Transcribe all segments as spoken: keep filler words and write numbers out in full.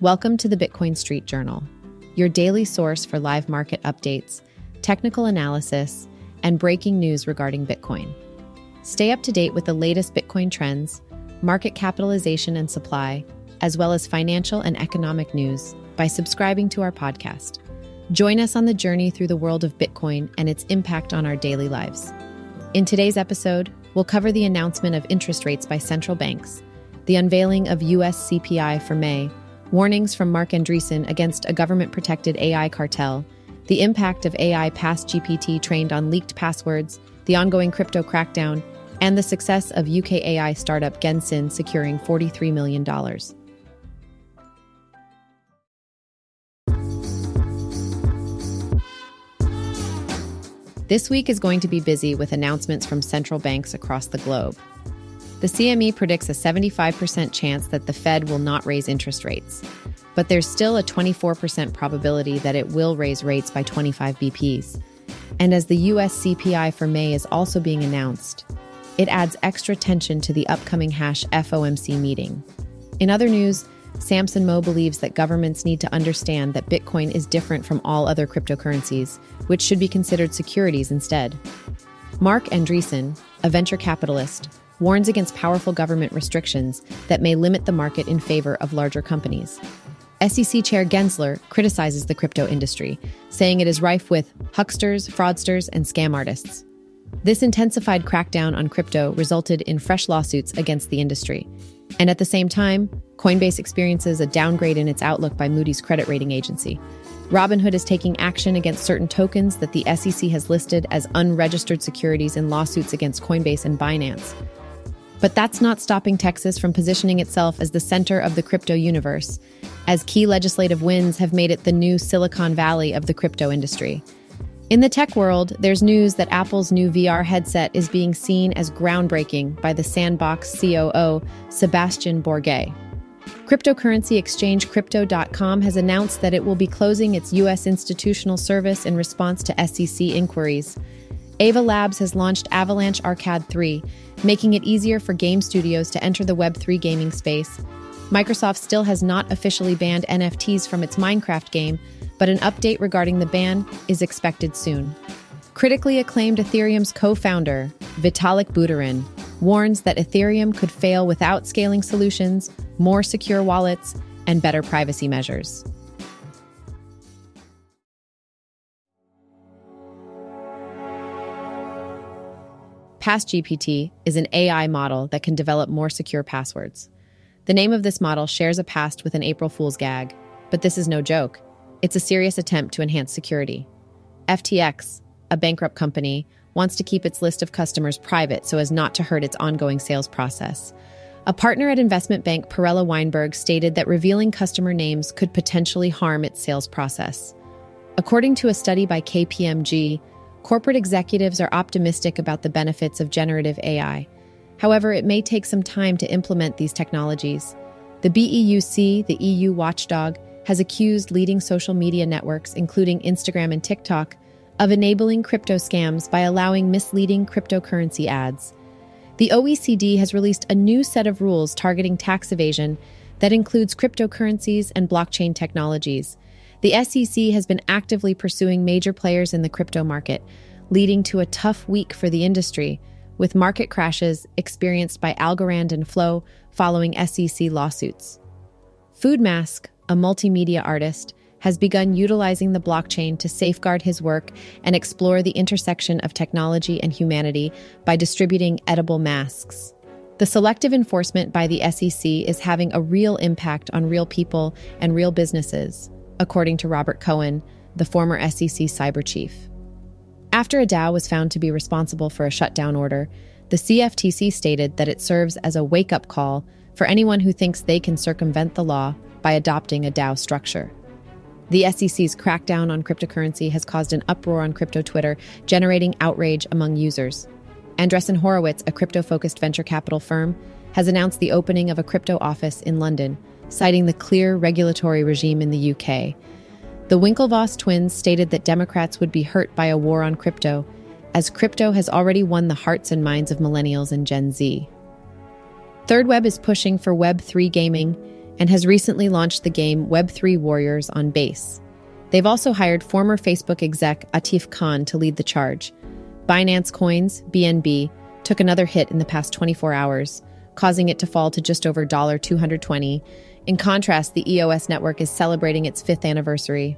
Welcome to the Bitcoin Street Journal, your daily source for live market updates, technical analysis, and breaking news regarding Bitcoin. Stay up to date with the latest Bitcoin trends, market capitalization and supply, as well as financial and economic news by subscribing to our podcast. Join us on the journey through the world of Bitcoin and its impact on our daily lives. In today's episode, we'll cover the announcement of interest rates by central banks, the unveiling of U S C P I for May, warnings from Marc Andreessen against a government-protected A I cartel, the impact of A I PassGPT trained on leaked passwords, the ongoing crypto crackdown, and the success of U K A I startup Gensyn securing forty-three million dollars. This week is going to be busy with announcements from central banks across the globe. The C M E predicts a seventy-five percent chance that the Fed will not raise interest rates, but there's still a twenty-four percent probability that it will raise rates by twenty-five B Ps. And as the U S C P I for May is also being announced, it adds extra tension to the upcoming hash F O M C meeting. In other news, Samson Moe believes that governments need to understand that Bitcoin is different from all other cryptocurrencies, which should be considered securities instead. Marc Andreessen, a venture capitalist, warns against powerful government restrictions that may limit the market in favor of larger companies. S E C Chair Gensler criticizes the crypto industry, saying it is rife with hucksters, fraudsters, and scam artists. This intensified crackdown on crypto resulted in fresh lawsuits against the industry. And at the same time, Coinbase experiences a downgrade in its outlook by Moody's credit rating agency. Robinhood is taking action against certain tokens that the S E C has listed as unregistered securities in lawsuits against Coinbase and Binance. But that's not stopping Texas from positioning itself as the center of the crypto universe, as key legislative wins have made it the new Silicon Valley of the crypto industry. In the tech world, there's news that Apple's new V R headset is being seen as groundbreaking by the Sandbox C O O, Sebastian Bourget. Cryptocurrency exchange Crypto dot com has announced that it will be closing its U S institutional service in response to S E C inquiries. Ava Labs has launched Avalanche Arcade three, making it easier for game studios to enter the Web three gaming space. Microsoft still has not officially banned N F Ts from its Minecraft game, but an update regarding the ban is expected soon. Critically acclaimed Ethereum's co-founder, Vitalik Buterin, warns that Ethereum could fail without scaling solutions, more secure wallets, and better privacy measures. PassGPT is an A I model that can develop more secure passwords. The name of this model shares a past with an April Fool's gag, but this is no joke. It's a serious attempt to enhance security. F T X, a bankrupt company, wants to keep its list of customers private so as not to hurt its ongoing sales process. A partner at investment bank Perella Weinberg stated that revealing customer names could potentially harm its sales process. According to a study by K P M G, corporate executives are optimistic about the benefits of generative A I. However, it may take some time to implement these technologies. The B E U C, the E U watchdog, has accused leading social media networks, including Instagram and TikTok, of enabling crypto scams by allowing misleading cryptocurrency ads. The O E C D has released a new set of rules targeting tax evasion that includes cryptocurrencies and blockchain technologies. The S E C has been actively pursuing major players in the crypto market, leading to a tough week for the industry, with market crashes experienced by Algorand and Flow following S E C lawsuits. Foodmask, a multimedia artist, has begun utilizing the blockchain to safeguard his work and explore the intersection of technology and humanity by distributing edible masks. The selective enforcement by the S E C is having a real impact on real people and real businesses, according to Robert Cohen, the former S E C cyber chief. After a DAO was found to be responsible for a shutdown order, the C F T C stated that it serves as a wake-up call for anyone who thinks they can circumvent the law by adopting a DAO structure. The S E C's crackdown on cryptocurrency has caused an uproar on crypto Twitter, generating outrage among users. Andreessen Horowitz, a crypto-focused venture capital firm, has announced the opening of a crypto office in London, citing the clear regulatory regime in the U K. The Winklevoss twins stated that Democrats would be hurt by a war on crypto, as crypto has already won the hearts and minds of millennials and Gen Z. Third Web is pushing for Web three gaming, and has recently launched the game Web three Warriors on Base. They've also hired former Facebook exec Atif Khan to lead the charge. Binance Coins, B N B, took another hit in the past twenty-four hours, causing it to fall to just over two hundred twenty dollars. In contrast, the E O S network is celebrating its fifth anniversary.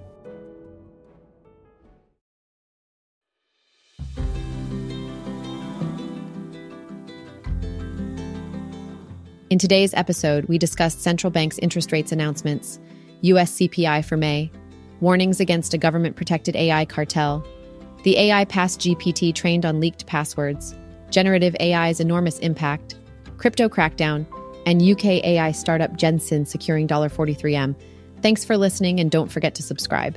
In today's episode, we discussed central banks' interest rates announcements, U S C P I for May, warnings against a government-protected A I cartel, the A I PassGPT trained on leaked passwords, generative A I's enormous impact, crypto crackdown, and U K A I startup Gensyn securing forty-three million dollars. Thanks for listening, and don't forget to subscribe.